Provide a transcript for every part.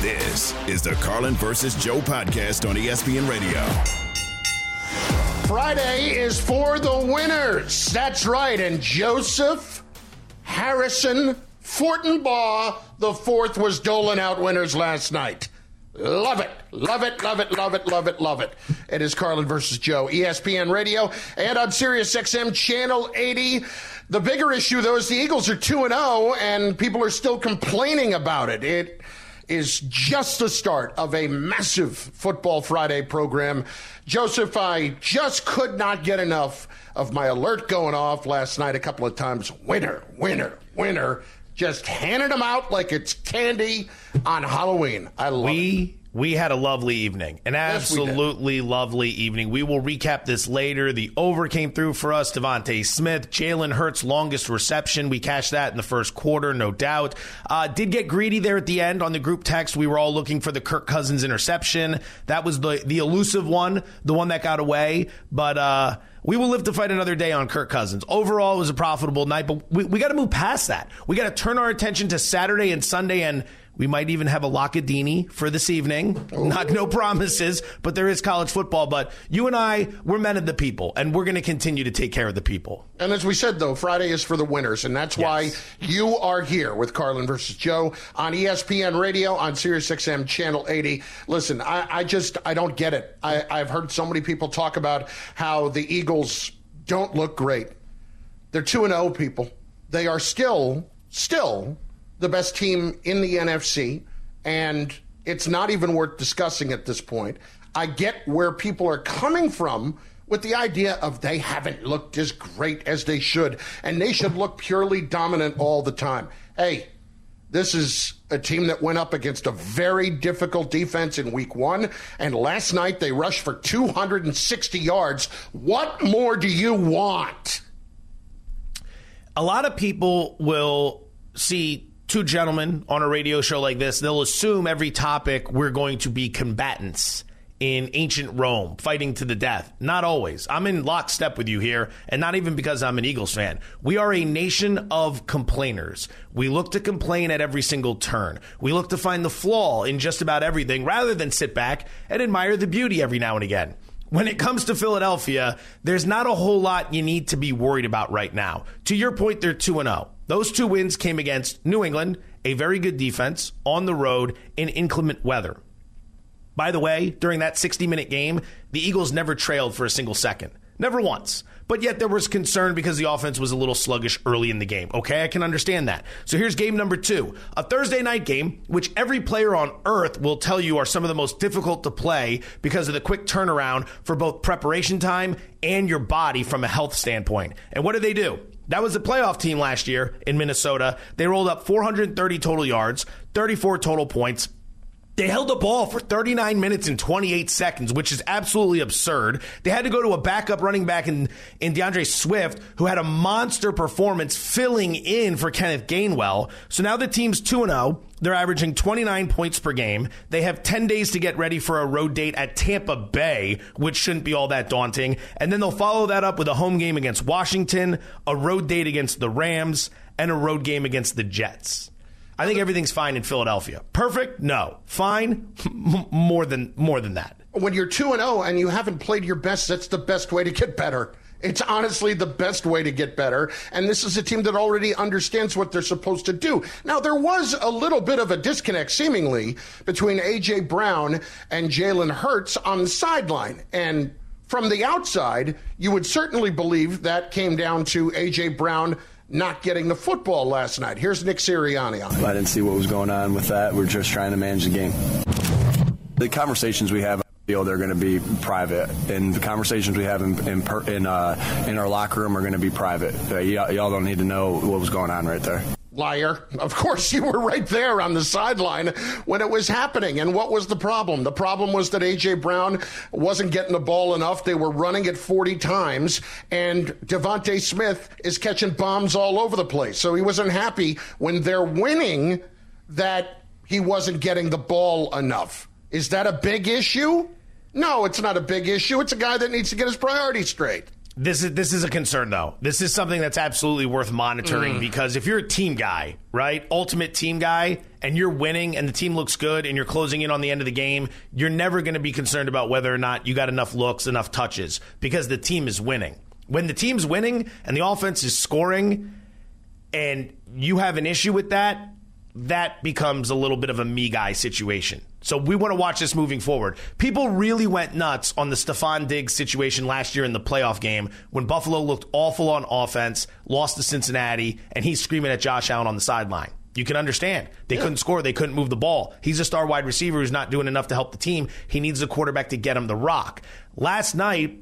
This is the Carlin versus Joe podcast on ESPN Radio. Friday is for the winners. That's right. And Joseph Harrison Fortinbaugh, the fourth, was doling out winners last night. Love it. Love it. Love it. Love it. Love it. Love it. It is Carlin versus Joe, ESPN Radio, and on SiriusXM Channel 80. The bigger issue, though, is the Eagles are 2-0, and people are still complaining about it. It is just the start of a massive Football Friday program. Joseph, I just could not get enough of my alert going off last night a couple of times. Winner, winner, winner. Just handing them out like it's candy on Halloween. I love it. We had a lovely evening, an absolutely lovely evening. We will recap this later. The over came through for us. Devontae Smith, Jalen Hurts' longest reception. We cashed that in the first quarter, no doubt. Did get greedy there at the end on the group text. We were all looking for the Kirk Cousins interception. That was the elusive one, the one that got away. But we will live to fight another day on Kirk Cousins. Overall, it was a profitable night, but we got to move past that. We got to turn our attention to Saturday and Sunday, and we might even have a Lockadini for this evening. No promises, but there is college football. But you and I, we're men of the people, and we're going to continue to take care of the people. And as we said, though, Friday is for the winners, and that's why you are here with Carlin versus Joe on ESPN Radio on SiriusXM Channel 80. Listen, I don't get it. I've heard so many people talk about how the Eagles don't look great. They're 2-0, people. They are still the best team in the NFC, and it's not even worth discussing at this point. I get where people are coming from with the idea of they haven't looked as great as they should, and they should look purely dominant all the time. Hey, this is a team that went up against a very difficult defense in week one, and last night they rushed for 260 yards. What more do you want? A lot of people will see two gentlemen on a radio show like this, they'll assume every topic we're going to be combatants in ancient Rome, fighting to the death. Not always. I'm in lockstep with you here, and not even because I'm an Eagles fan. We are a nation of complainers. We look to complain at every single turn. We look to find the flaw in just about everything rather than sit back and admire the beauty every now and again. When it comes to Philadelphia, there's not a whole lot you need to be worried about right now. To your point, they're 2-0. Those two wins came against New England, a very good defense, on the road, in inclement weather. By the way, during that 60-minute game, the Eagles never trailed for a single second. Never once. But yet there was concern because the offense was a little sluggish early in the game. Okay, I can understand that. So here's game number two. A Thursday night game, which every player on earth will tell you are some of the most difficult to play because of the quick turnaround for both preparation time and your body from a health standpoint. And what do they do? That was the playoff team last year in Minnesota. They rolled up 430 total yards, 34 total points. They held the ball for 39 minutes and 28 seconds, which is absolutely absurd. They had to go to a backup running back in DeAndre Swift, who had a monster performance filling in for Kenneth Gainwell. So now the team's 2-0. They're averaging 29 points per game. They have 10 days to get ready for a road date at Tampa Bay, which shouldn't be all that daunting. And then they'll follow that up with a home game against Washington, a road date against the Rams, and a road game against the Jets. I think everything's fine in Philadelphia. Perfect? No. Fine? More than that. When you're 2-0 and you haven't played your best, that's the best way to get better. It's honestly the best way to get better. And this is a team that already understands what they're supposed to do. Now, there was a little bit of a disconnect, seemingly, between A.J. Brown and Jalen Hurts on the sideline. And from the outside, you would certainly believe that came down to A.J. Brown not getting the football last night. Here's Nick Sirianni on it. I didn't see what was going on with that. We're just trying to manage the game. The conversations we have, they're going to be private, and the conversations we have in our locker room are going to be private. Y'all don't need to know what was going on right there. Liar. Of course, you were right there on the sideline when it was happening. And what was the problem? The problem was that A.J. Brown wasn't getting the ball enough. They were running it 40 times. And Devontae Smith is catching bombs all over the place. So he wasn't happy when they're winning that he wasn't getting the ball enough. Is that a big issue? No, it's not a big issue. It's a guy that needs to get his priorities straight. This is a concern, though. This is something that's absolutely worth monitoring because if you're a team guy, right, ultimate team guy, and you're winning and the team looks good and you're closing in on the end of the game, you're never going to be concerned about whether or not you got enough looks, enough touches because the team is winning. When the team's winning and the offense is scoring and you have an issue with that, that becomes a little bit of a me guy situation. So we want to watch this moving forward. People really went nuts on the Stephon Diggs situation last year in the playoff game when Buffalo looked awful on offense, lost to Cincinnati, and he's screaming at Josh Allen on the sideline. You can understand. They couldn't score. They couldn't move the ball. He's a star wide receiver who's not doing enough to help the team. He needs a quarterback to get him the rock. Last night,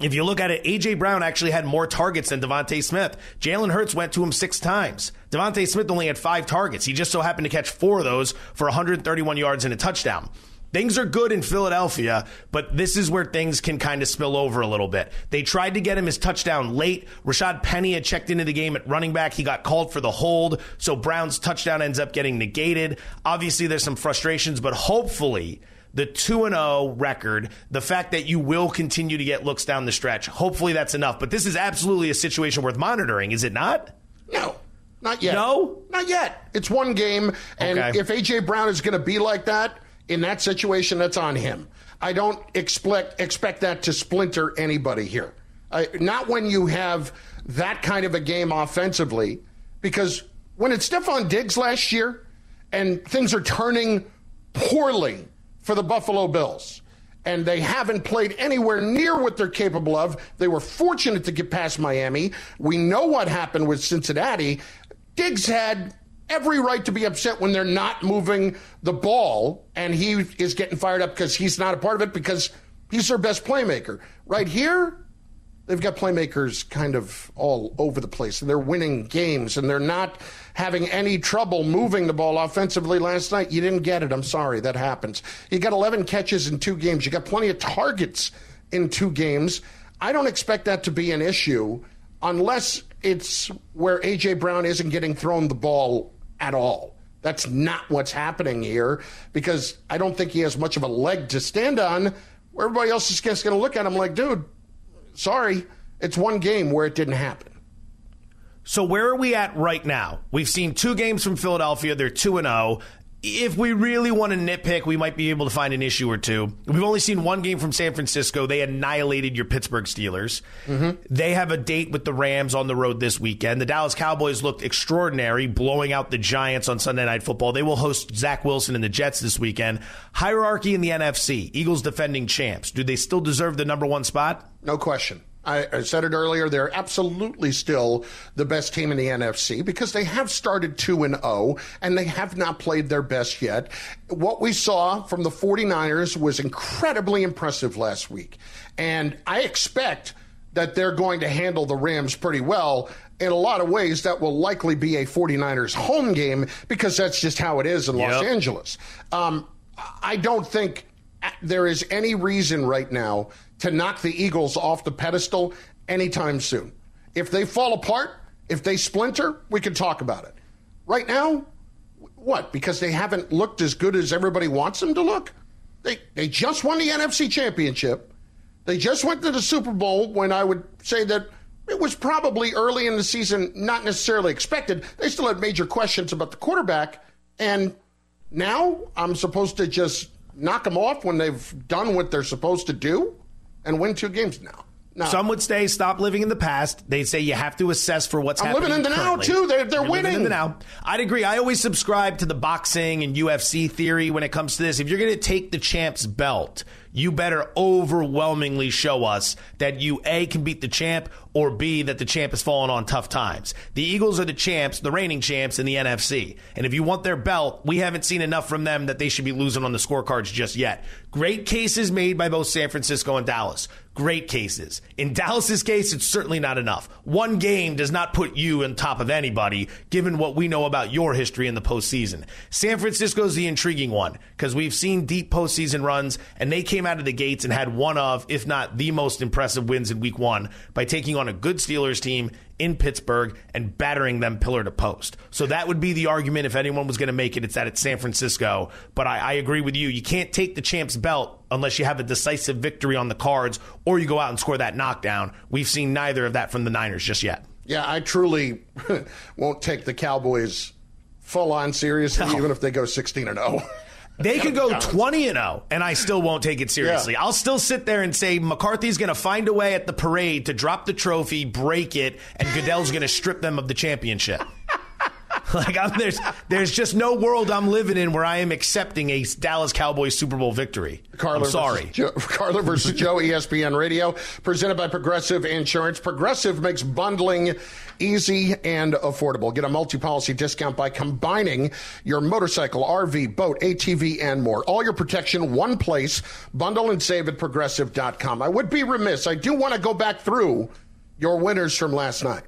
if you look at it, A.J. Brown actually had more targets than Devontae Smith. Jalen Hurts went to him 6 times. Devontae Smith only had 5 targets. He just so happened to catch 4 of those for 131 yards and a touchdown. Things are good in Philadelphia, but this is where things can kind of spill over a little bit. They tried to get him his touchdown late. Rashad Penny had checked into the game at running back. He got called for the hold, so Brown's touchdown ends up getting negated. Obviously, there's some frustrations, but hopefully the 2-0 record, the fact that you will continue to get looks down the stretch, hopefully that's enough. But this is absolutely a situation worth monitoring, is it not? No, not yet. No? Not yet. It's one game, and if A.J. Brown is going to be like that, in that situation, that's on him. I don't expect that to splinter anybody here. Not when you have that kind of a game offensively, because when it's Stephon Diggs last year and things are turning poorly for the Buffalo Bills, and they haven't played anywhere near what they're capable of. They were fortunate to get past Miami. We know what happened with Cincinnati. Diggs had every right to be upset when they're not moving the ball, and he is getting fired up because he's not a part of it because he's their best playmaker. Right here, they've got playmakers kind of all over the place, and they're winning games, and they're not having any trouble moving the ball offensively last night. You didn't get it. I'm sorry. That happens. You got 11 catches in 2 games. You got plenty of targets in 2 games. I don't expect that to be an issue unless it's where A.J. Brown isn't getting thrown the ball at all. That's not what's happening here because I don't think he has much of a leg to stand on where everybody else is just going to look at him like, dude, sorry, it's one game where it didn't happen. So where are we at right now? We've seen 2 games from Philadelphia. They're 2-0. If we really want to nitpick, we might be able to find an issue or two. We've only seen 1 game from San Francisco. They annihilated your Pittsburgh Steelers. Mm-hmm. They have a date with the Rams on the road this weekend. The Dallas Cowboys looked extraordinary, blowing out the Giants on Sunday Night Football. They will host Zach Wilson and the Jets this weekend. Hierarchy in the NFC. Eagles defending champs. Do they still deserve the number 1 spot? No question. I said it earlier, they're absolutely still the best team in the NFC because they have started 2-0 and they have not played their best yet. What we saw from the 49ers was incredibly impressive last week. And I expect that they're going to handle the Rams pretty well. In a lot of ways, that will likely be a 49ers home game because that's just how it is in Los Angeles. I don't think there is any reason right now to knock the Eagles off the pedestal anytime soon. If they fall apart, if they splinter, we can talk about it. Right now, what? Because they haven't looked as good as everybody wants them to look? They just won the NFC Championship. They just went to the Super Bowl when I would say that it was probably early in the season, not necessarily expected. They still had major questions about the quarterback. And now I'm supposed to just knock them off when they've done what they're supposed to do and win 2 games now. No. Some would say stop living in the past. They'd say you have to assess for what's happening currently. I'm living in the now, too. They're winning. Living in the now. I'd agree. I always subscribe to the boxing and UFC theory when it comes to this. If you're going to take the champ's belt, you better overwhelmingly show us that you, A, can beat the champ, or B, that the champ has fallen on tough times. The Eagles are the champs, the reigning champs in the NFC. And if you want their belt, we haven't seen enough from them that they should be losing on the scorecards just yet. Great cases made by both San Francisco and Dallas. Great cases. In Dallas's case, it's certainly not enough. One game does not put you on top of anybody, given what we know about your history in the postseason. San Francisco's the intriguing one, because we've seen deep postseason runs, and they came out of the gates and had one of, if not the most impressive wins in week one by taking on a good Steelers team in Pittsburgh and battering them pillar to post. So that would be the argument if anyone was going to make it. It's that it's San Francisco. But I agree with you. You can't take the champ's belt unless you have a decisive victory on the cards or you go out and score that knockdown. We've seen neither of that from the Niners just yet. Yeah, I truly won't take the Cowboys full-on seriously, even if they go 16-0. They could go 20-0, and I still won't take it seriously. Yeah. I'll still sit there and say McCarthy's going to find a way at the parade to drop the trophy, break it, and Goodell's going to strip them of the championship. Like there's just no world I'm living in where I am accepting a Dallas Cowboys Super Bowl victory. Carlin versus Joe, ESPN Radio, presented by Progressive Insurance. Progressive makes bundling easy and affordable. Get a multi-policy discount by combining your motorcycle, RV, boat, ATV, and more. All your protection, one place. Bundle and save at Progressive.com. I would be remiss. I do want to go back through your winners from last night.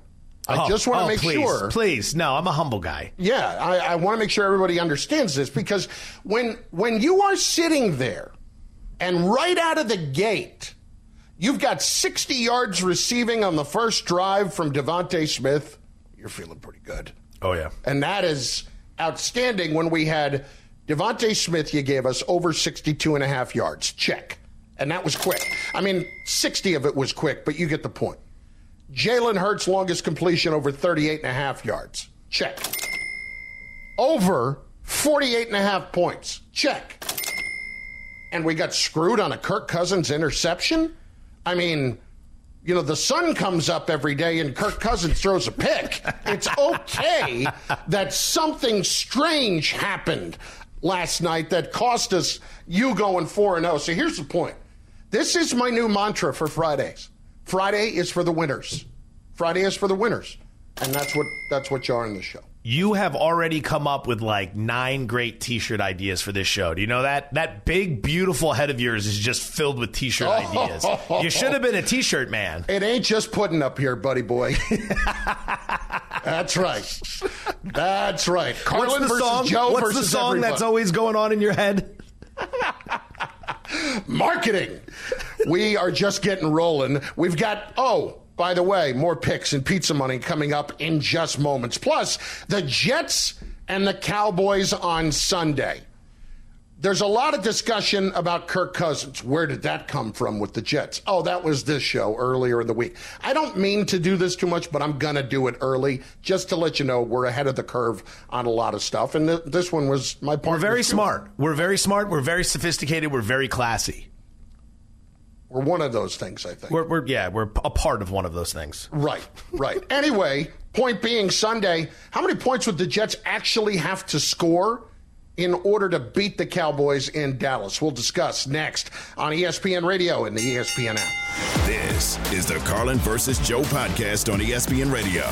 I just want to make sure. Please, no, I'm a humble guy. Yeah, I want to make sure everybody understands this, because when you are sitting there and right out of the gate, you've got 60 yards receiving on the first drive from Devontae Smith, you're feeling pretty good. Oh, yeah. And that is outstanding. When we had Devontae Smith, you gave us over 62.5 yards. Check. And that was quick. I mean, 60 of it was quick, but you get the point. Jalen Hurts' longest completion over 38.5 yards. Check. Over 48.5 points. Check. And we got screwed on a Kirk Cousins interception? I mean, you know, the sun comes up every day and Kirk Cousins throws a pick. It's okay that something strange happened last night that cost us you going 4-0. So here's the point. This is my new mantra for Fridays. Friday is for the winners. Friday is for the winners. And that's what you are in this show. You have already come up with like 9 great T-shirt ideas for this show. Do you know that? That big, beautiful head of yours is just filled with T-shirt ideas. You should have been a T-shirt man. It ain't just putting up here, buddy boy. That's right. That's right. Carlin versus Joe. What's the song everyone? That's always going on in your head? Marketing. We are just getting rolling. We've got, by the way, more picks and pizza money coming up in just moments. Plus, the Jets and the Cowboys on Sunday. There's a lot of discussion about Kirk Cousins. Where did that come from with the Jets? Oh, that was this show earlier in the week. I don't mean to do this too much, but I'm going to do it early just to let you know we're ahead of the curve on a lot of stuff. And this one was my part. We're very smart. We're very sophisticated. We're very classy. We're one of those things, I think. We're a part of one of those things. Right. Anyway, point being, Sunday, how many points would the Jets actually have to score in order to beat the Cowboys in Dallas? We'll discuss next on ESPN Radio and the ESPN app. This is the Carlin versus Joe podcast on ESPN Radio.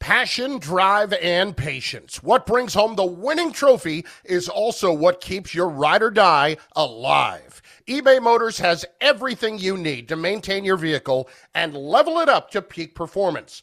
Passion, drive, and patience. What brings home the winning trophy is also what keeps your ride or die alive. eBay Motors has everything you need to maintain your vehicle and level it up to peak performance.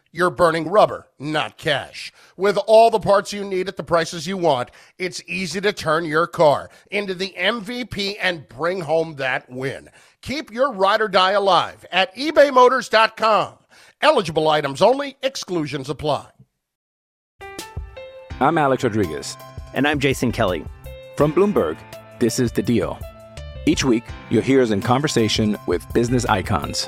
you're burning rubber, not cash. With all the parts you need at the prices you want, it's easy to turn your car into the MVP and bring home that win. Keep your ride or die alive at ebaymotors.com. Eligible items only. Exclusions apply. I'm Alex Rodriguez. And I'm Jason Kelly. From Bloomberg, This is The Deal. Each week, you'll hear us in conversation with business icons.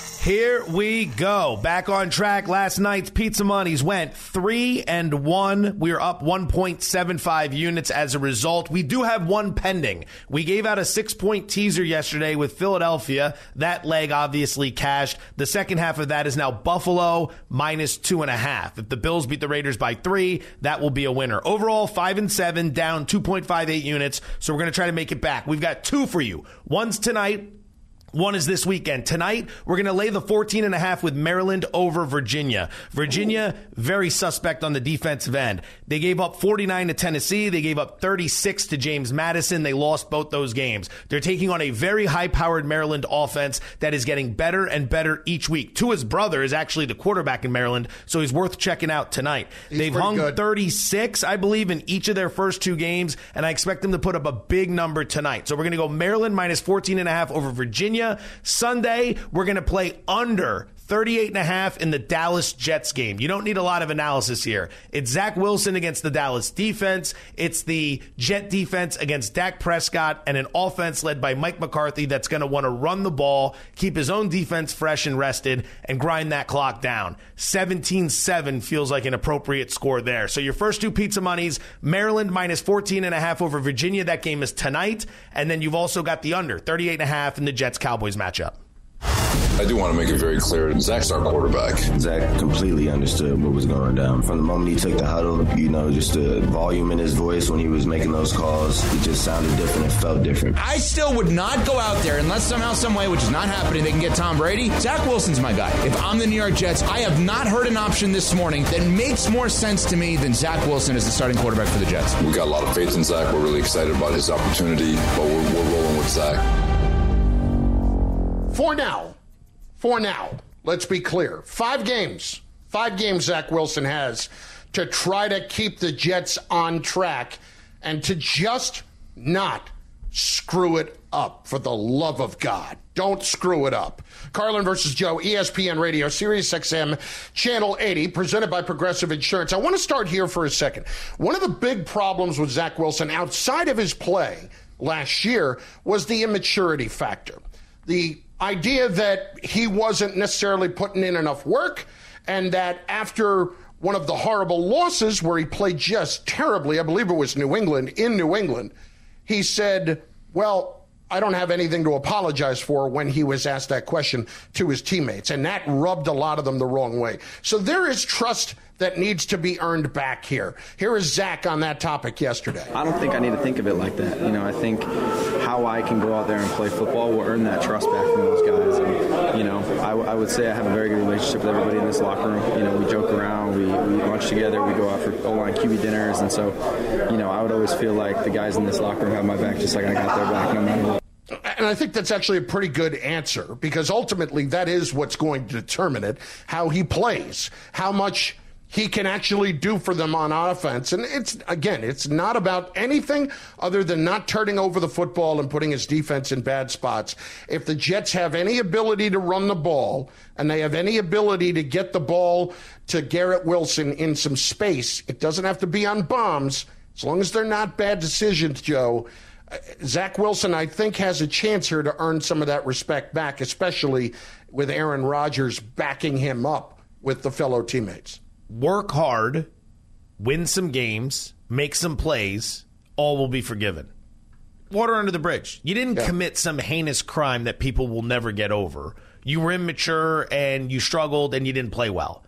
Here we go. Back on track. Last night's Pizza Monies went 3-1. We are up 1.75 units as a result. We do have one pending. We gave out a 6-point teaser yesterday with Philadelphia. That leg obviously cashed. The second half of that is now Buffalo minus 2.5. If the Bills beat the Raiders by 3, that will be a winner. Overall, 5-7, down 2.58 units. So we're going to try to make it back. We've got two for you. One's tonight. One is this weekend. Tonight, we're going to lay the 14.5 with Maryland over Virginia. Virginia, very suspect on the defensive end. They gave up 49 to Tennessee. They gave up 36 to James Madison. They lost both those games. They're taking on a very high-powered Maryland offense that is getting better and better each week. Tua's brother is actually the quarterback in Maryland, so he's worth checking out tonight. They've hung 36, I believe, in each of their first two games, and I expect them to put up a big number tonight. So we're going to go Maryland minus 14.5 over Virginia. Sunday, we're going to play under 38.5 in the Dallas Jets game. You don't need a lot of analysis here. It's Zach Wilson against the Dallas defense. It's the Jet defense against Dak Prescott and an offense led by Mike McCarthy that's going to want to run the ball, keep his own defense fresh and rested, and grind that clock down. 17-7 feels like an appropriate score there. So your first two pizza monies, Maryland minus 14.5 over Virginia. That game is tonight. And then you've also got the under 38.5 in the Jets-Cowboys matchup. I do want to make it very clear, Zach's our quarterback. Zach completely understood what was going down. From the moment he took the huddle, just the volume in his voice when he was making those calls, it just sounded different and felt different. I still would not go out there unless somehow, some way, which is not happening, they can get Tom Brady. Zach Wilson's my guy. If I'm the New York Jets, I have not heard an option this morning that makes more sense to me than Zach Wilson as the starting quarterback for the Jets. We've got a lot of faith in Zach. We're really excited about his opportunity, but we're rolling with Zach. For now, let's be clear. 5 games Zach Wilson has to try to keep the Jets on track and to just not screw it up, for the love of God. Don't screw it up. Carlin versus Joe, ESPN Radio, SiriusXM, Channel 80, presented by Progressive Insurance. I want to start here for a second. One of the big problems with Zach Wilson outside of his play last year was the immaturity factor. The idea that he wasn't necessarily putting in enough work, and that after one of the horrible losses where he played just terribly, I believe it was in New England, he said, well, I don't have anything to apologize for, when he was asked that question to his teammates. And that rubbed a lot of them the wrong way. So there is trust that needs to be earned back here. Here is Zach on that topic yesterday. I don't think I need to think of it like that. I think how I can go out there and play football will earn that trust back from those guys. And, I would say I have a very good relationship with everybody in this locker room. We joke around, we lunch together, we go out for O-line QB dinners. And so, I would always feel like the guys in this locker room have my back just like I got their back. And I think that's actually a pretty good answer, because ultimately that is what's going to determine it, how he plays, how much he can actually do for them on offense. And it's not about anything other than not turning over the football and putting his defense in bad spots. If the Jets have any ability to run the ball, and they have any ability to get the ball to Garrett Wilson in some space, it doesn't have to be on bombs, as long as they're not bad decisions, Joe. Zach Wilson, I think, has a chance here to earn some of that respect back, especially with Aaron Rodgers backing him up with the fellow teammates. Work hard, win some games, make some plays, all will be forgiven. Water under the bridge. You didn't commit some heinous crime that people will never get over. You were immature and you struggled and you didn't play well.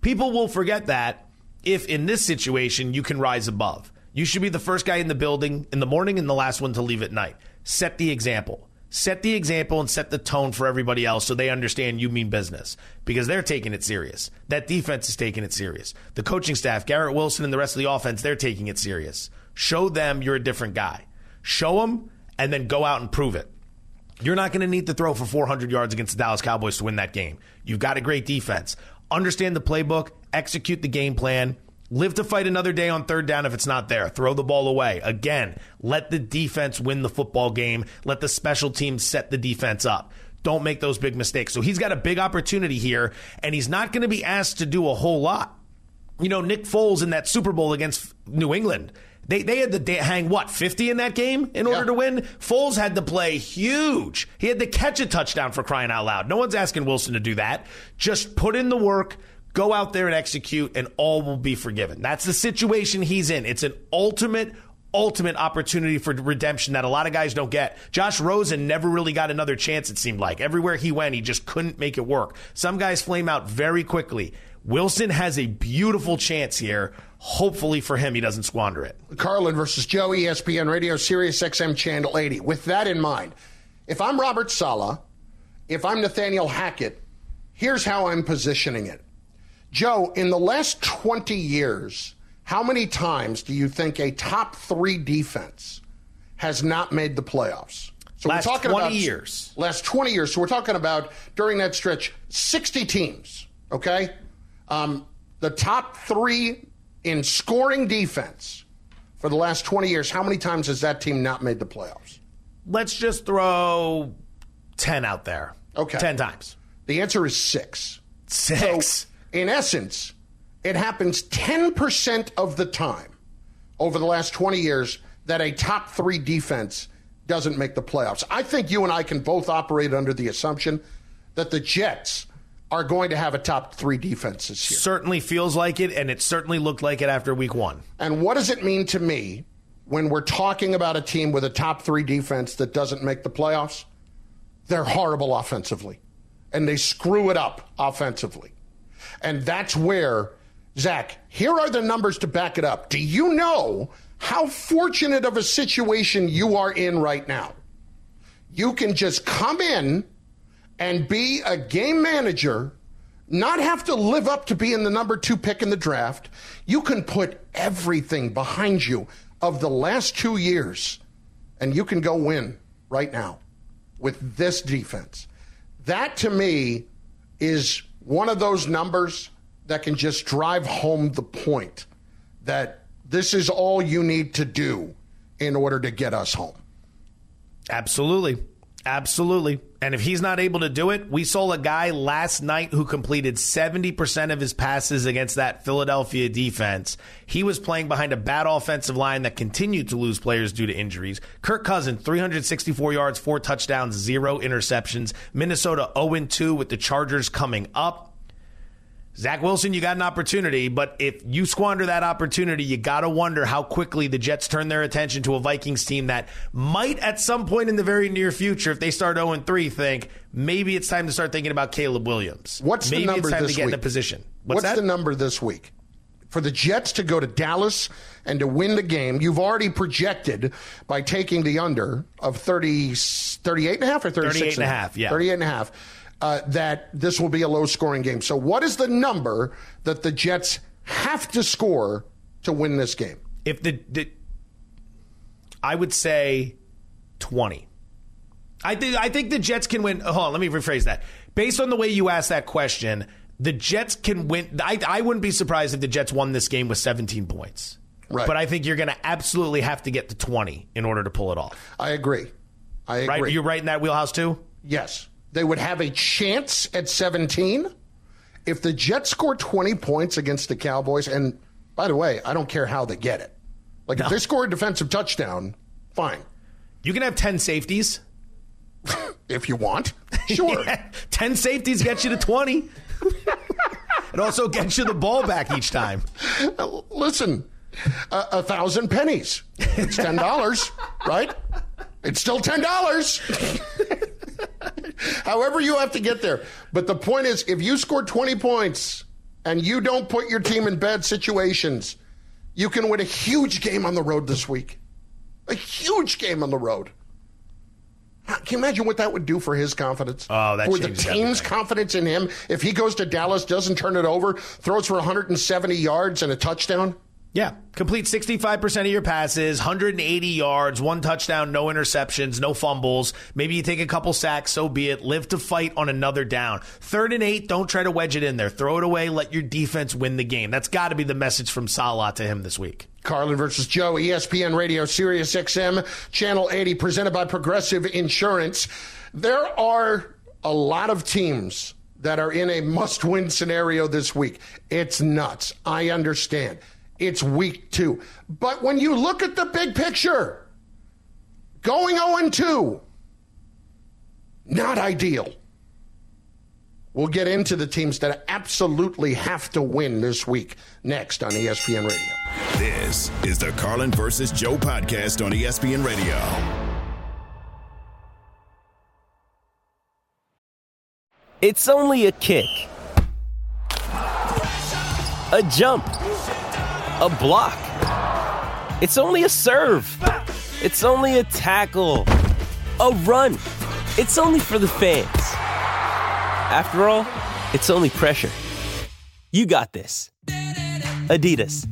People will forget that if in this situation you can rise above. You should be the first guy in the building in the morning and the last one to leave at night. Set the example. Set the example and set the tone for everybody else so they understand you mean business, because they're taking it serious. That defense is taking it serious. The coaching staff, Garrett Wilson and the rest of the offense, they're taking it serious. Show them you're a different guy. Show them and then go out and prove it. You're not going to need to throw for 400 yards against the Dallas Cowboys to win that game. You've got a great defense. Understand the playbook. Execute the game plan. Live to fight another day on third down if it's not there. Throw the ball away. Again, let the defense win the football game. Let the special teams set the defense up. Don't make those big mistakes. So he's got a big opportunity here, and he's not going to be asked to do a whole lot. You know, Nick Foles in that Super Bowl against New England, they had to hang, 50 in that game in order to win? Foles had to play huge. He had to catch a touchdown, for crying out loud. No one's asking Wilson to do that. Just put in the work, go out there and execute, and all will be forgiven. That's the situation he's in. It's an ultimate opportunity for redemption that a lot of guys don't get. Josh Rosen never really got another chance, it seemed like. Everywhere he went, he just couldn't make it work. Some guys flame out very quickly. Wilson has a beautiful chance here. Hopefully for him, he doesn't squander it. Carlin versus Joe, ESPN Radio, SiriusXM Channel 80. With that in mind, if I'm Robert Saleh, if I'm Nathaniel Hackett, here's how I'm positioning it. Joe, in the last 20 years, how many times do you think a top three defense has not made the playoffs? So last we're talking 20 about years. Last 20 years. So we're talking about, during that stretch, 60 teams, okay? The top three in scoring defense for the last 20 years, how many times has that team not made the playoffs? Let's just throw 10 out there. Okay. 10 times. The answer is 6. 6. So, in essence, it happens 10% of the time over the last 20 years that a top three defense doesn't make the playoffs. I think you and I can both operate under the assumption that the Jets are going to have a top three defense this year. Certainly feels like it, and it certainly looked like it after week one. And what does it mean to me when we're talking about a team with a top three defense that doesn't make the playoffs? They're horrible offensively, and they screw it up offensively. And that's where, Zach, here are the numbers to back it up. Do you know how fortunate of a situation you are in right now? You can just come in and be a game manager, not have to live up to being the number 2 pick in the draft. You can put everything behind you of the last 2 years, and you can go win right now with this defense. That, to me, is one of those numbers that can just drive home the point that this is all you need to do in order to get us home. Absolutely. Absolutely. And if he's not able to do it, we saw a guy last night who completed 70% of his passes against that Philadelphia defense. He was playing behind a bad offensive line that continued to lose players due to injuries. Kirk Cousins, 364 yards, 4 touchdowns, 0 interceptions. Minnesota 0-2 with the Chargers coming up. Zach Wilson, you got an opportunity, but if you squander that opportunity, you got to wonder how quickly the Jets turn their attention to a Vikings team that might at some point in the very near future, if they start 0-3, think maybe it's time to start thinking about Caleb Williams. What's maybe the number it's time this to get week? In a position. What's the number this week? For the Jets to go to Dallas and to win the game, you've already projected by taking the under of 38.5 or 36.5? 38.5, yeah. 38.5. That this will be a low-scoring game. So what is the number that the Jets have to score to win this game? If I would say 20. I think the Jets can win. Hold on, let me rephrase that. Based on the way you asked that question, the Jets can win. I wouldn't be surprised if the Jets won this game with 17 points. Right. But I think you're going to absolutely have to get to 20 in order to pull it off. I agree. Right? You're right in that wheelhouse too? Yes. They would have a chance at 17 if the Jets score 20 points against the Cowboys. And, by the way, I don't care how they get it. Like, if they score a defensive touchdown, fine. You can have 10 safeties. If you want. Sure. Yeah. 10 safeties get you to 20. It also gets you the ball back each time. Listen, 1,000 pennies. It's $10, right? It's still $10. However you have to get there. But the point is, if you score 20 points and you don't put your team in bad situations, you can win a huge game on the road this week. A huge game on the road. Can you imagine what that would do for his confidence? Oh, that for the team's everything. Confidence in him. If he goes to Dallas, doesn't turn it over, throws for 170 yards and a touchdown, Yeah. Complete 65% of your passes, 180 yards, 1 touchdown, no interceptions, no fumbles. Maybe you take a couple sacks, so be it. Live to fight on another down. 3rd and 8, don't try to wedge it in there. Throw it away. Let your defense win the game. That's got to be the message from Salah to him this week. Carlin versus Joe, ESPN Radio, SiriusXM, Channel 80, presented by Progressive Insurance. There are a lot of teams that are in a must-win scenario this week. It's nuts. I understand. It's week 2. But when you look at the big picture, going 0-2, not ideal. We'll get into the teams that absolutely have to win this week next on ESPN Radio. This is the Carlin versus Joe podcast on ESPN Radio. It's only a kick, a jump, a block. It's only a serve. It's only a tackle, a run. It's only for the fans. After all, it's only pressure. You got this. Adidas.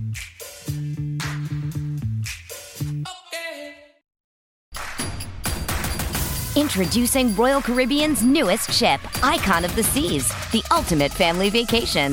Introducing Royal Caribbean's newest ship, Icon of the Seas, the ultimate family vacation.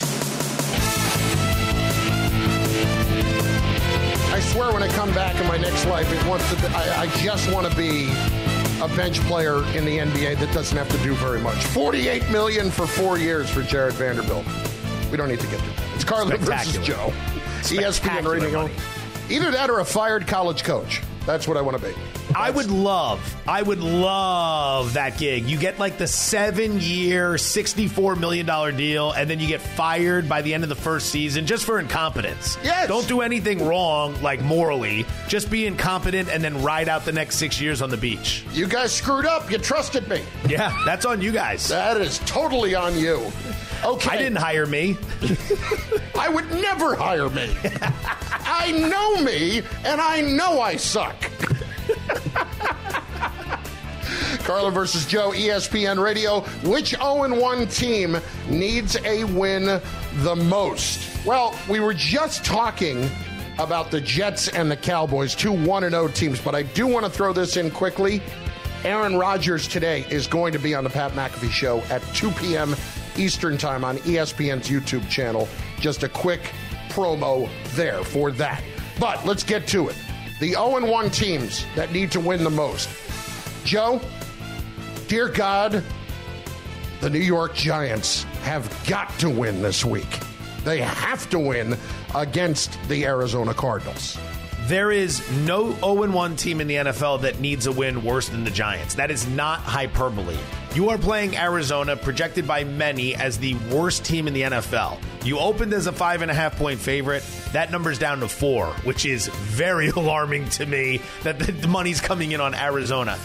I swear when I come back in my next life, I just want to be a bench player in the NBA that doesn't have to do very much. $48 million for 4 years for Jared Vanderbilt. We don't need to get to that. It's Carlin versus Joe. ESPN Radio. Either that or a fired college coach. That's what I want to be. I would love that gig. You get like the 7-year, $64 million deal, and then you get fired by the end of the first season just for incompetence. Yes. Don't do anything wrong, like morally. Just be incompetent and then ride out the next 6 years on the beach. You guys screwed up. You trusted me. Yeah, that's on you guys. That is totally on you. Okay. I didn't hire me. I would never hire me. I know me, and I know I suck. Carlin versus Joe, ESPN Radio. Which 0-1 team needs a win the most? Well, we were just talking about the Jets and the Cowboys, two 1-0 teams, but I do want to throw this in quickly. Aaron Rodgers today is going to be on the Pat McAfee Show at 2 p.m. Eastern Time on ESPN's YouTube channel. Just a quick promo there for that. But let's get to it. The 0-1 teams that need to win the most. Joe, dear God, the New York Giants have got to win this week. They have to win against the Arizona Cardinals. There is no 0-1 team in the NFL that needs a win worse than the Giants. That is not hyperbole. You are playing Arizona, projected by many as the worst team in the NFL. You opened as a 5.5-point favorite. That number's down to 4, which is very alarming to me that the money's coming in on Arizona.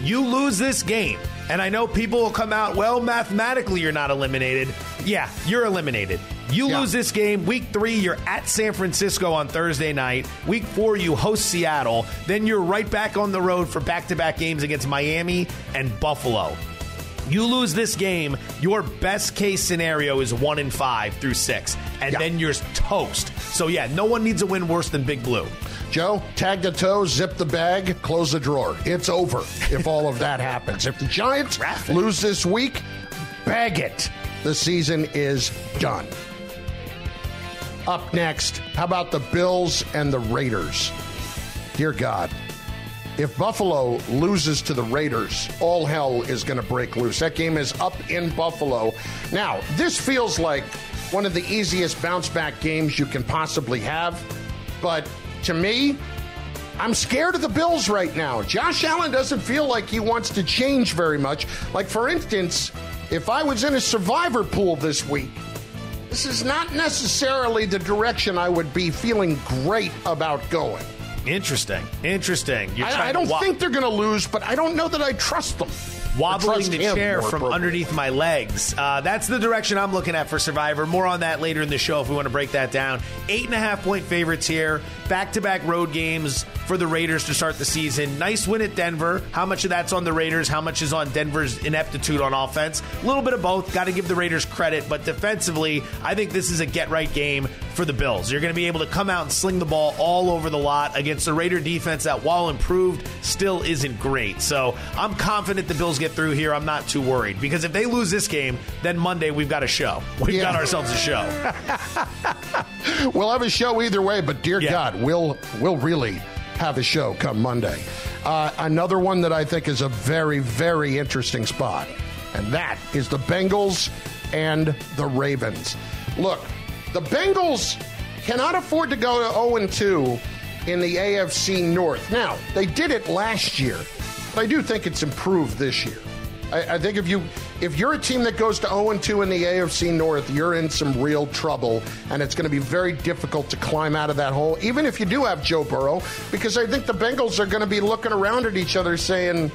You lose this game, and I know people will come out, well, mathematically you're not eliminated. Yeah, you're eliminated. You lose this game. Week 3, you're at San Francisco on Thursday night. Week 4, you host Seattle. Then you're right back on the road for back-to-back games against Miami and Buffalo. You lose this game, your best-case scenario is 1-5 through 6, and then you're toast. So, yeah, no one needs a win worse than Big Blue. Joe, tag the toe, zip the bag, close the drawer. It's over if all of that happens. If the Giants lose this week, bag it. The season is done. Up next, how about the Bills and the Raiders? Dear God, if Buffalo loses to the Raiders, all hell is going to break loose. That game is up in Buffalo. Now, this feels like one of the easiest bounce-back games you can possibly have. But to me, I'm scared of the Bills right now. Josh Allen doesn't feel like he wants to change very much. Like, for instance, if I was in a survivor pool this week, this is not necessarily the direction I would be feeling great about going. Interesting. I don't think they're going to lose, but I don't know that I trust them. Wobbling the chair from underneath my legs. That's the direction I'm looking at for Survivor. More on that later in the show if we want to break that down. 8.5-point favorites here. Back-to-back road games for the Raiders to start the season. Nice win at Denver. How much of that's on the Raiders? How much is on Denver's ineptitude on offense? A little bit of both. Got to give the Raiders credit. But defensively, I think this is a get-right game for the Bills. You're going to be able to come out and sling the ball all over the lot against the Raider defense that, while improved, still isn't great. So I'm confident the Bills get through here. I'm not too worried, because if they lose this game, then Monday we've got a show. We've got ourselves a show. We'll have a show either way, but dear God, we'll really have a show come Monday. Another one that I think is a very, very interesting spot, and that is the Bengals and the Ravens. Look, the Bengals cannot afford to go to 0-2 in the AFC North. Now, they did it last year, but I do think it's improved this year. I think if you're a team that goes to 0-2 in the AFC North, you're in some real trouble, and it's going to be very difficult to climb out of that hole, even if you do have Joe Burrow, because I think the Bengals are going to be looking around at each other saying,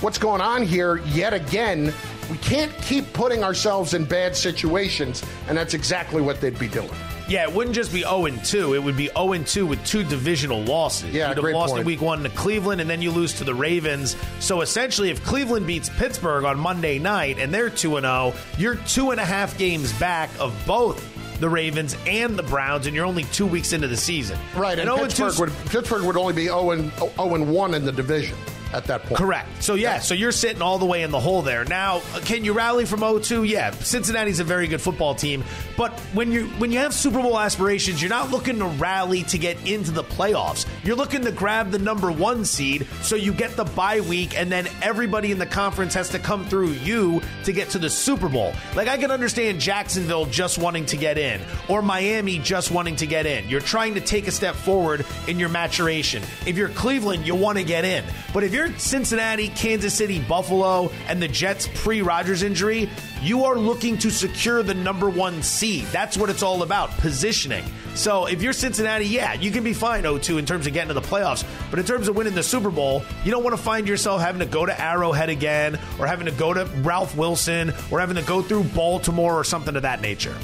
what's going on here yet again? We can't keep putting ourselves in bad situations, and that's exactly what they'd be doing. Yeah, it wouldn't just be 0-2. It would be 0-2 with two divisional losses. Yeah, you'd have lost in Week 1 to Cleveland, and then you lose to the Ravens. So essentially, if Cleveland beats Pittsburgh on Monday night and they're 2-0, you're 2.5 games back of both the Ravens and the Browns, and you're only 2 weeks into the season. Right, and Pittsburgh would only be 0-1 in the division at that point. Correct. So, so you're sitting all the way in the hole there. Now, can you rally from 0-2? Yeah, Cincinnati's a very good football team. But when you have Super Bowl aspirations, you're not looking to rally to get into the playoffs. You're looking to grab the number one seed, so you get the bye week, and then everybody in the conference has to come through you to get to the Super Bowl. Like, I can understand Jacksonville just wanting to get in, or Miami just wanting to get in. You're trying to take a step forward in your maturation. If you're Cleveland, you want to get in. But if you're Cincinnati, Kansas City, Buffalo, and the Jets pre-Rodgers injury, you are looking to secure the number one seed. That's what it's all about, positioning. So if you're Cincinnati, you can be fine 0-2 in terms of getting to the playoffs. But in terms of winning the Super Bowl, you don't want to find yourself having to go to Arrowhead again, or having to go to Ralph Wilson, or having to go through Baltimore or something of that nature.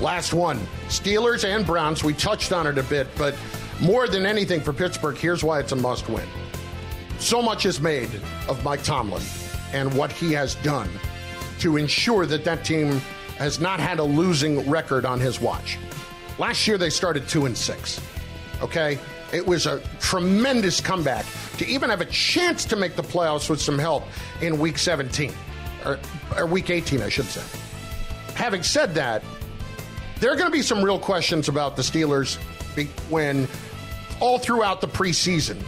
Last one, Steelers and Browns. We touched on it a bit, but more than anything for Pittsburgh, here's why it's a must-win. So much is made of Mike Tomlin and what he has done to ensure that that team has not had a losing record on his watch. Last year, they started 2-6, okay? It was a tremendous comeback to even have a chance to make the playoffs with some help in Week 17, or Week 18, I should say. Having said that, there are going to be some real questions about the Steelers when all throughout the preseason,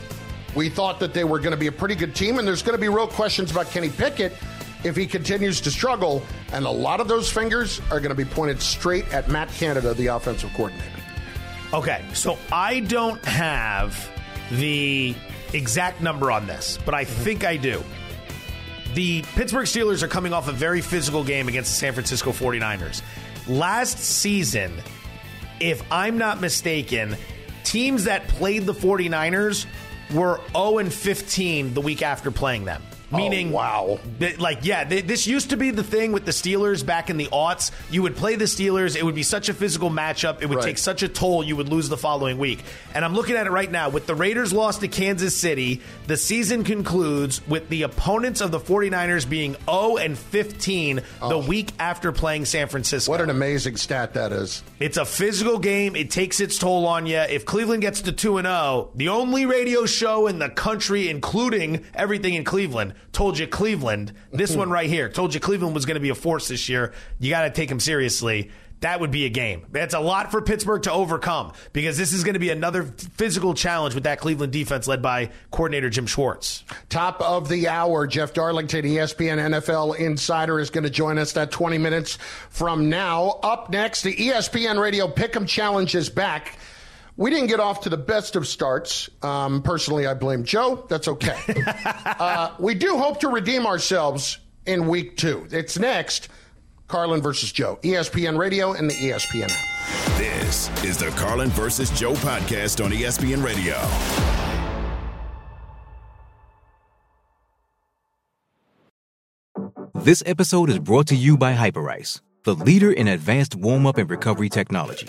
we thought that they were going to be a pretty good team, and there's going to be real questions about Kenny Pickett if he continues to struggle, and a lot of those fingers are going to be pointed straight at Matt Canada, the offensive coordinator. Okay, so I don't have the exact number on this, but I think I do. The Pittsburgh Steelers are coming off a very physical game against the San Francisco 49ers. Last season, if I'm not mistaken, teams that played the 49ers were 0-15 the week after playing them. Meaning, this used to be the thing with the Steelers back in the aughts. You would play the Steelers. It would be such a physical matchup. It would take such a toll. You would lose the following week. And I'm looking at it right now. With the Raiders' loss to Kansas City, the season concludes with the opponents of the 49ers being 0-15 the week after playing San Francisco. What an amazing stat that is. It's a physical game. It takes its toll on you. If Cleveland gets to 2-0, the only radio show in the country, including everything in Cleveland, told you Cleveland, this one right here, told you Cleveland was going to be a force this year. You got to take them seriously. That would be a game. That's a lot for Pittsburgh to overcome, because this is going to be another physical challenge with that Cleveland defense led by coordinator Jim Schwartz. Top of the hour, Jeff Darlington, ESPN NFL Insider, is going to join us at 20 minutes from now. Up next, the ESPN Radio Pick'em Challenge is back. We didn't get off to the best of starts. Personally, I blame Joe. That's okay. We do hope to redeem ourselves in Week 2. It's next. Carlin versus Joe, ESPN Radio and the ESPN app. This is the Carlin versus Joe podcast on ESPN Radio. This episode is brought to you by Hyperice, the leader in advanced warm-up and recovery technology.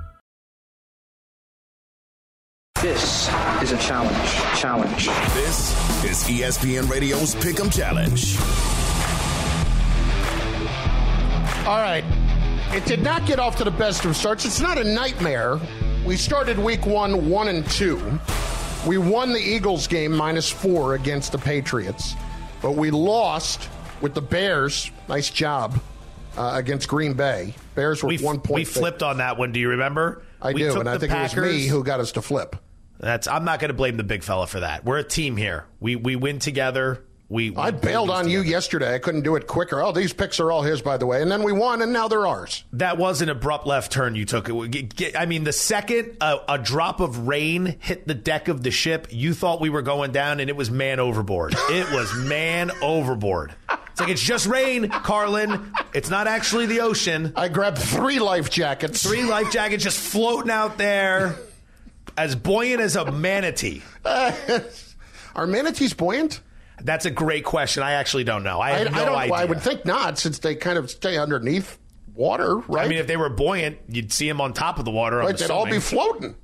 This is a challenge. This is ESPN Radio's Pick'em Challenge. All right. It did not get off to the best of starts. It's not a nightmare. We started week 1-2. We won the Eagles game -4 against the Patriots. But we lost with the Bears. Nice job against Green Bay. Bears were 1 point. We flipped on that one. Do you remember? I do, and I think it was me who got us to flip. I'm not going to blame the big fella for that. We're a team here. We win together. I bailed on you yesterday. I couldn't do it quicker. Oh, these picks are all his, by the way. And then we won, and now they're ours. That was an abrupt left turn you took. I mean, the second a drop of rain hit the deck of the ship, you thought we were going down, and it was man overboard. It was man overboard. It's like, it's just rain, Carlin. It's not actually the ocean. I grabbed three life jackets just floating out there. As buoyant as a manatee. Are manatees buoyant? That's a great question. I actually don't know. I have no idea. I would think not, since they kind of stay underneath water, right? I mean, if they were buoyant, you'd see them on top of the water. Right, they'd all be floating.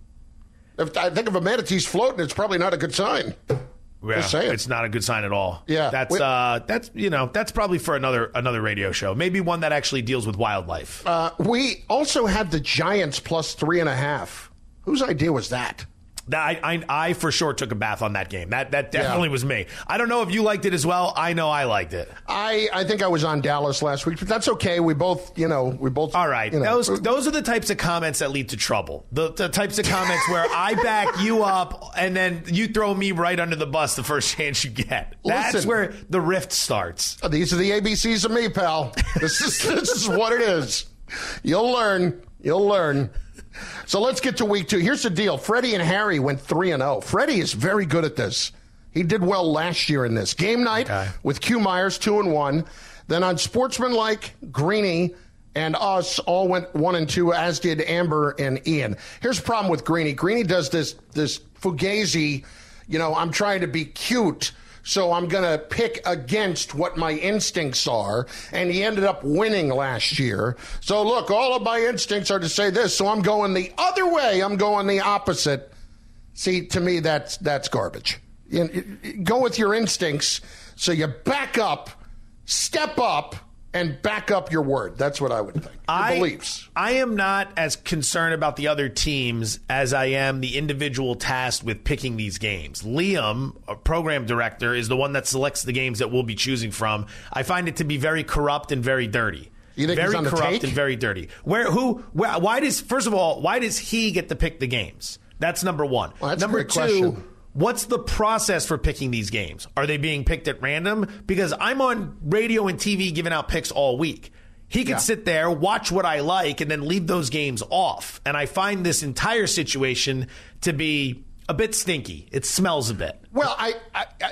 If I think of a manatee's floating, it's probably not a good sign. Yeah, just saying. It's not a good sign at all. Yeah, that's probably for another radio show. Maybe one that actually deals with wildlife. We also had the Giants plus 3.5. Whose idea was that? I for sure took a bath on that game. That definitely was me. I don't know if you liked it as well. I know I liked it. I think I was on Dallas last week, but that's okay. We both. All right. You know. Those are the types of comments that lead to trouble. The types of comments where I back you up and then you throw me right under the bus the first chance you get. That's where the rift starts. These are the ABCs of me, pal. This is what it is. You'll learn. So let's get to week 2. Here's the deal. Freddie and Harry went 3-0. Freddie is very good at this. He did well last year in this. Game night with Q Myers, 2-1. Then on Sportsmanlike, Greeny and us all went 1-2, as did Amber and Ian. Here's the problem with Greeny. Greeny does this fugazi, I'm trying to be cute, so I'm going to pick against what my instincts are. And he ended up winning last year. So, look, all of my instincts are to say this, so I'm going the other way. I'm going the opposite. See, to me, that's garbage. Go with your instincts so you back up, step up, and back up your word. That's what I would think. Beliefs. I am not as concerned about the other teams as I am the individual tasked with picking these games. Liam, a program director, is the one that selects the games that we'll be choosing from. I find it to be very corrupt and very dirty. You think very he's on corrupt the take? And very dirty. Why does he get to pick the games? That's number one. Well, that's number a great two. Question. What's the process for picking these games? Are they being picked at random? Because I'm on radio and TV giving out picks all week. He could sit there, watch what I like, and then leave those games off. And I find this entire situation to be a bit stinky. It smells a bit. Well, I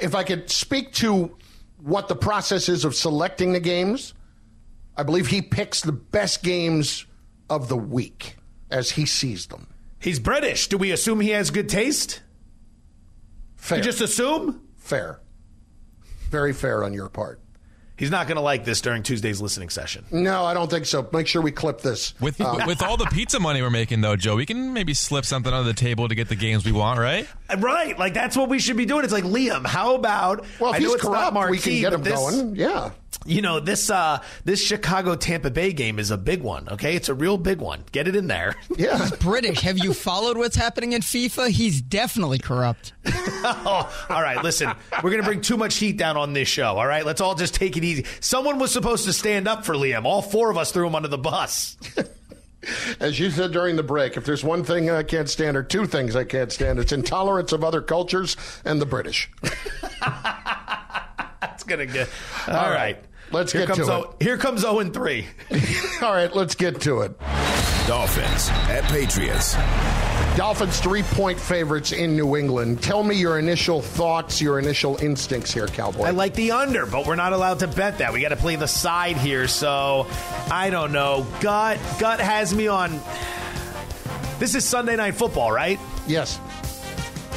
if I could speak to what the process is of selecting the games, I believe he picks the best games of the week as he sees them. He's British. Do we assume he has good taste? Fair. You just assume? Fair. Very fair on your part. He's not going to like this during Tuesday's listening session. No, I don't think so. Make sure we clip this. With all the pizza money we're making, though, Joe, we can maybe slip something under the table to get the games we want, right? Right. Like, that's what we should be doing. It's like, Liam, how about... Well, if he's corrupt, we can get him going. Yeah. You know, this Chicago-Tampa Bay game is a big one, okay? It's a real big one. Get it in there. Yeah. He's British. Have you followed what's happening in FIFA? He's definitely corrupt. Oh, all right, listen. We're going to bring too much heat down on this show, all right? Let's all just take it easy. Someone was supposed to stand up for Liam. All four of us threw him under the bus. As you said during the break, if there's one thing I can't stand or two things I can't stand, it's intolerance of other cultures and the British. That's going to get... All right. Let's get to it. Here comes 0-3. All right, let's get to it. Dolphins at Patriots. Dolphins 3-point favorites in New England. Tell me your initial thoughts, your initial instincts here, Cowboy. I like the under, but we're not allowed to bet that. We got to play the side here, so I don't know. Gut has me on... This is Sunday Night Football, right? Yes.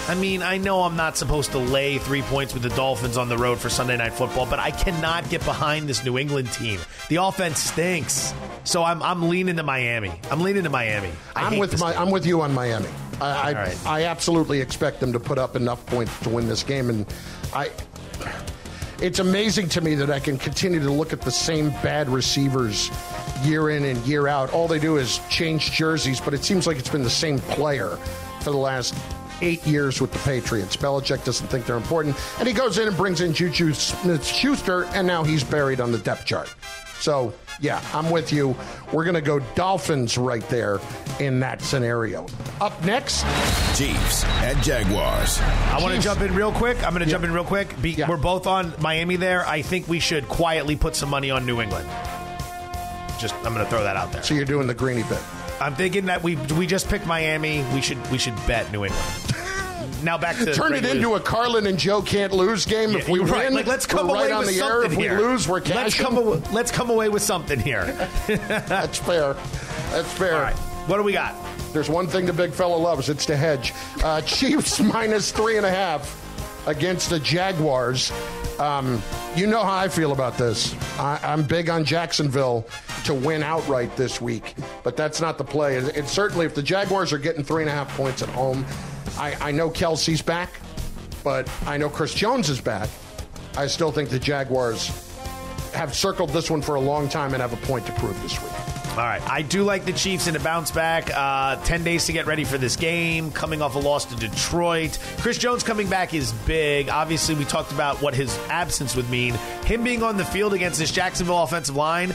I mean, I know I'm not supposed to lay 3 points with the Dolphins on the road for Sunday Night Football, but I cannot get behind this New England team. The offense stinks, so I'm leaning to Miami. I'm with you on Miami. I absolutely expect them to put up enough points to win this game, and it's amazing to me that I can continue to look at the same bad receivers year in and year out. All they do is change jerseys, but it seems like it's been the same player for the last 8 years with the Patriots. Belichick doesn't think they're important, and he goes in and brings in Juju Smith-Schuster, and now he's buried on the depth chart. So, yeah, I'm with you. We're going to go Dolphins right there in that scenario. Up next, Chiefs at Jaguars. I want to jump in real quick. We're both on Miami there. I think we should quietly put some money on New England. I'm going to throw that out there. So you're doing the greeny bit. I'm thinking that we just picked Miami. We should bet New England. Now back to turn it into a Carlin and Joe can't lose game. Yeah, if we win, like, let's come away with something here. If we lose, we're cashing. Let's come away with something here. That's fair. That's fair. All right. What do we got? There's one thing the big fella loves. It's to hedge. Chiefs minus 3.5 against the Jaguars. You know how I feel about this. I'm big on Jacksonville to win outright this week, but that's not the play. It's certainly, if the Jaguars are getting 3.5 points at home, I know Kelsey's back, but I know Chris Jones is back. I still think the Jaguars have circled this one for a long time and have a point to prove this week. All right. I do like the Chiefs in a bounce back. 10 days to get ready for this game, coming off a loss to Detroit. Chris Jones coming back is big. Obviously, we talked about what his absence would mean. Him being on the field against this Jacksonville offensive line,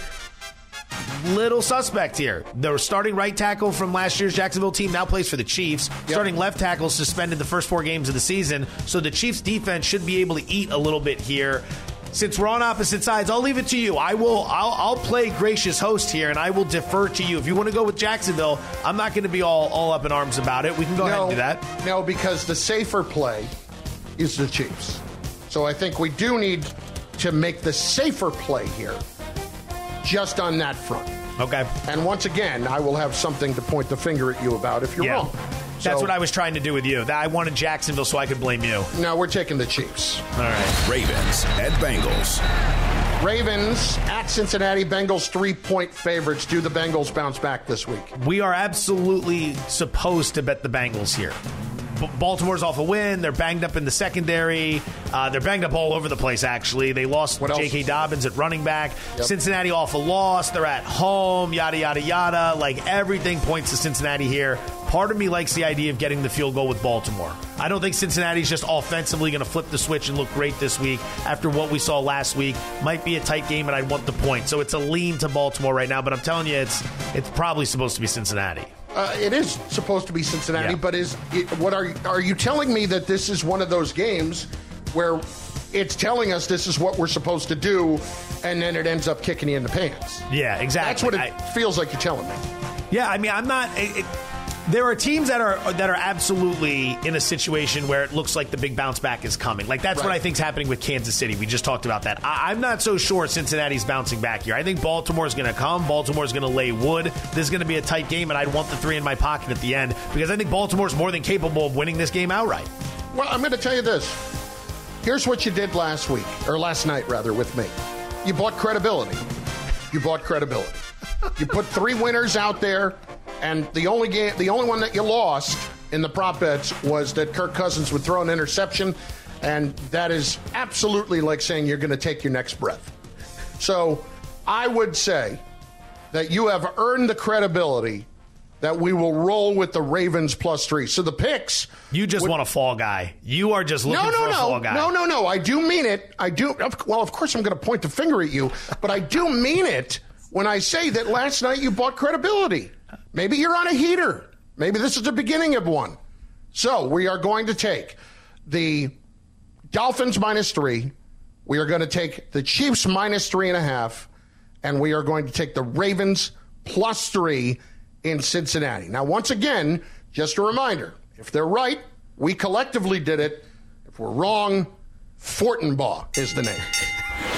little suspect here. The starting right tackle from last year's Jacksonville team now plays for the Chiefs. Yep. Starting left tackle suspended the first 4 games of the season, so the Chiefs defense should be able to eat a little bit here. Since we're on opposite sides, I'll leave it to you. I'll play gracious host here, and I will defer to you. If you want to go with Jacksonville, I'm not going to be all up in arms about it. We can go ahead and do that. No, because the safer play is the Chiefs. So I think we do need to make the safer play here just on that front. Okay. And once again, I will have something to point the finger at you about if you're wrong. That's what I was trying to do with you. I wanted Jacksonville so I could blame you. No, we're taking the Chiefs. All right. Ravens at Bengals. Ravens at Cincinnati. Bengals 3-point favorites. Do the Bengals bounce back this week? We are absolutely supposed to bet the Bengals here. Baltimore's off a win. They're banged up in the secondary. They're banged up all over the place, actually. They lost J.K. Dobbins at running back. Yep. Cincinnati off a loss. They're at home, yada, yada, yada. Like, everything points to Cincinnati here. Part of me likes the idea of getting the field goal with Baltimore. I don't think Cincinnati's just offensively going to flip the switch and look great this week after what we saw last week. Might be a tight game, and I'd want the point. So it's a lean to Baltimore right now, but I'm telling you, it's probably supposed to be Cincinnati. It is supposed to be Cincinnati, yeah. But are you telling me that this is one of those games where it's telling us this is what we're supposed to do, and then it ends up kicking you in the pants? Yeah, exactly. That's what it feels like you're telling me. Yeah, I mean, I'm not. There are teams that are absolutely in a situation where it looks like the big bounce back is coming. Like, that's right. What I think is happening with Kansas City. We just talked about that. I'm not so sure Cincinnati's bouncing back here. I think Baltimore's going to come. Baltimore's going to lay wood. This is going to be a tight game, and I'd want the 3 in my pocket at the end because I think Baltimore's more than capable of winning this game outright. Well, I'm going to tell you this. Here's what you did last night with me. you bought credibility. You bought credibility. You put three winners out there, and the only one that you lost in the prop bets was that Kirk Cousins would throw an interception, and that is absolutely like saying you're going to take your next breath. So I would say that you have earned the credibility that we will roll with the Ravens +3. So the picks. You just want a fall guy. You are just looking for a fall guy. No. I do mean it. I do. Well, of course, I'm going to point the finger at you, but I do mean it when I say that last night you bought credibility. Maybe you're on a heater. Maybe this is the beginning of one. So we are going to take the Dolphins -3. We are going to take the Chiefs -3.5. And we are going to take the Ravens +3. In Cincinnati. Now, once again, just a reminder, if they're right, we collectively did it. If we're wrong, Fortinbaugh is the name.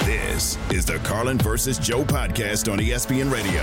This is the Carlin versus Joe podcast on ESPN Radio.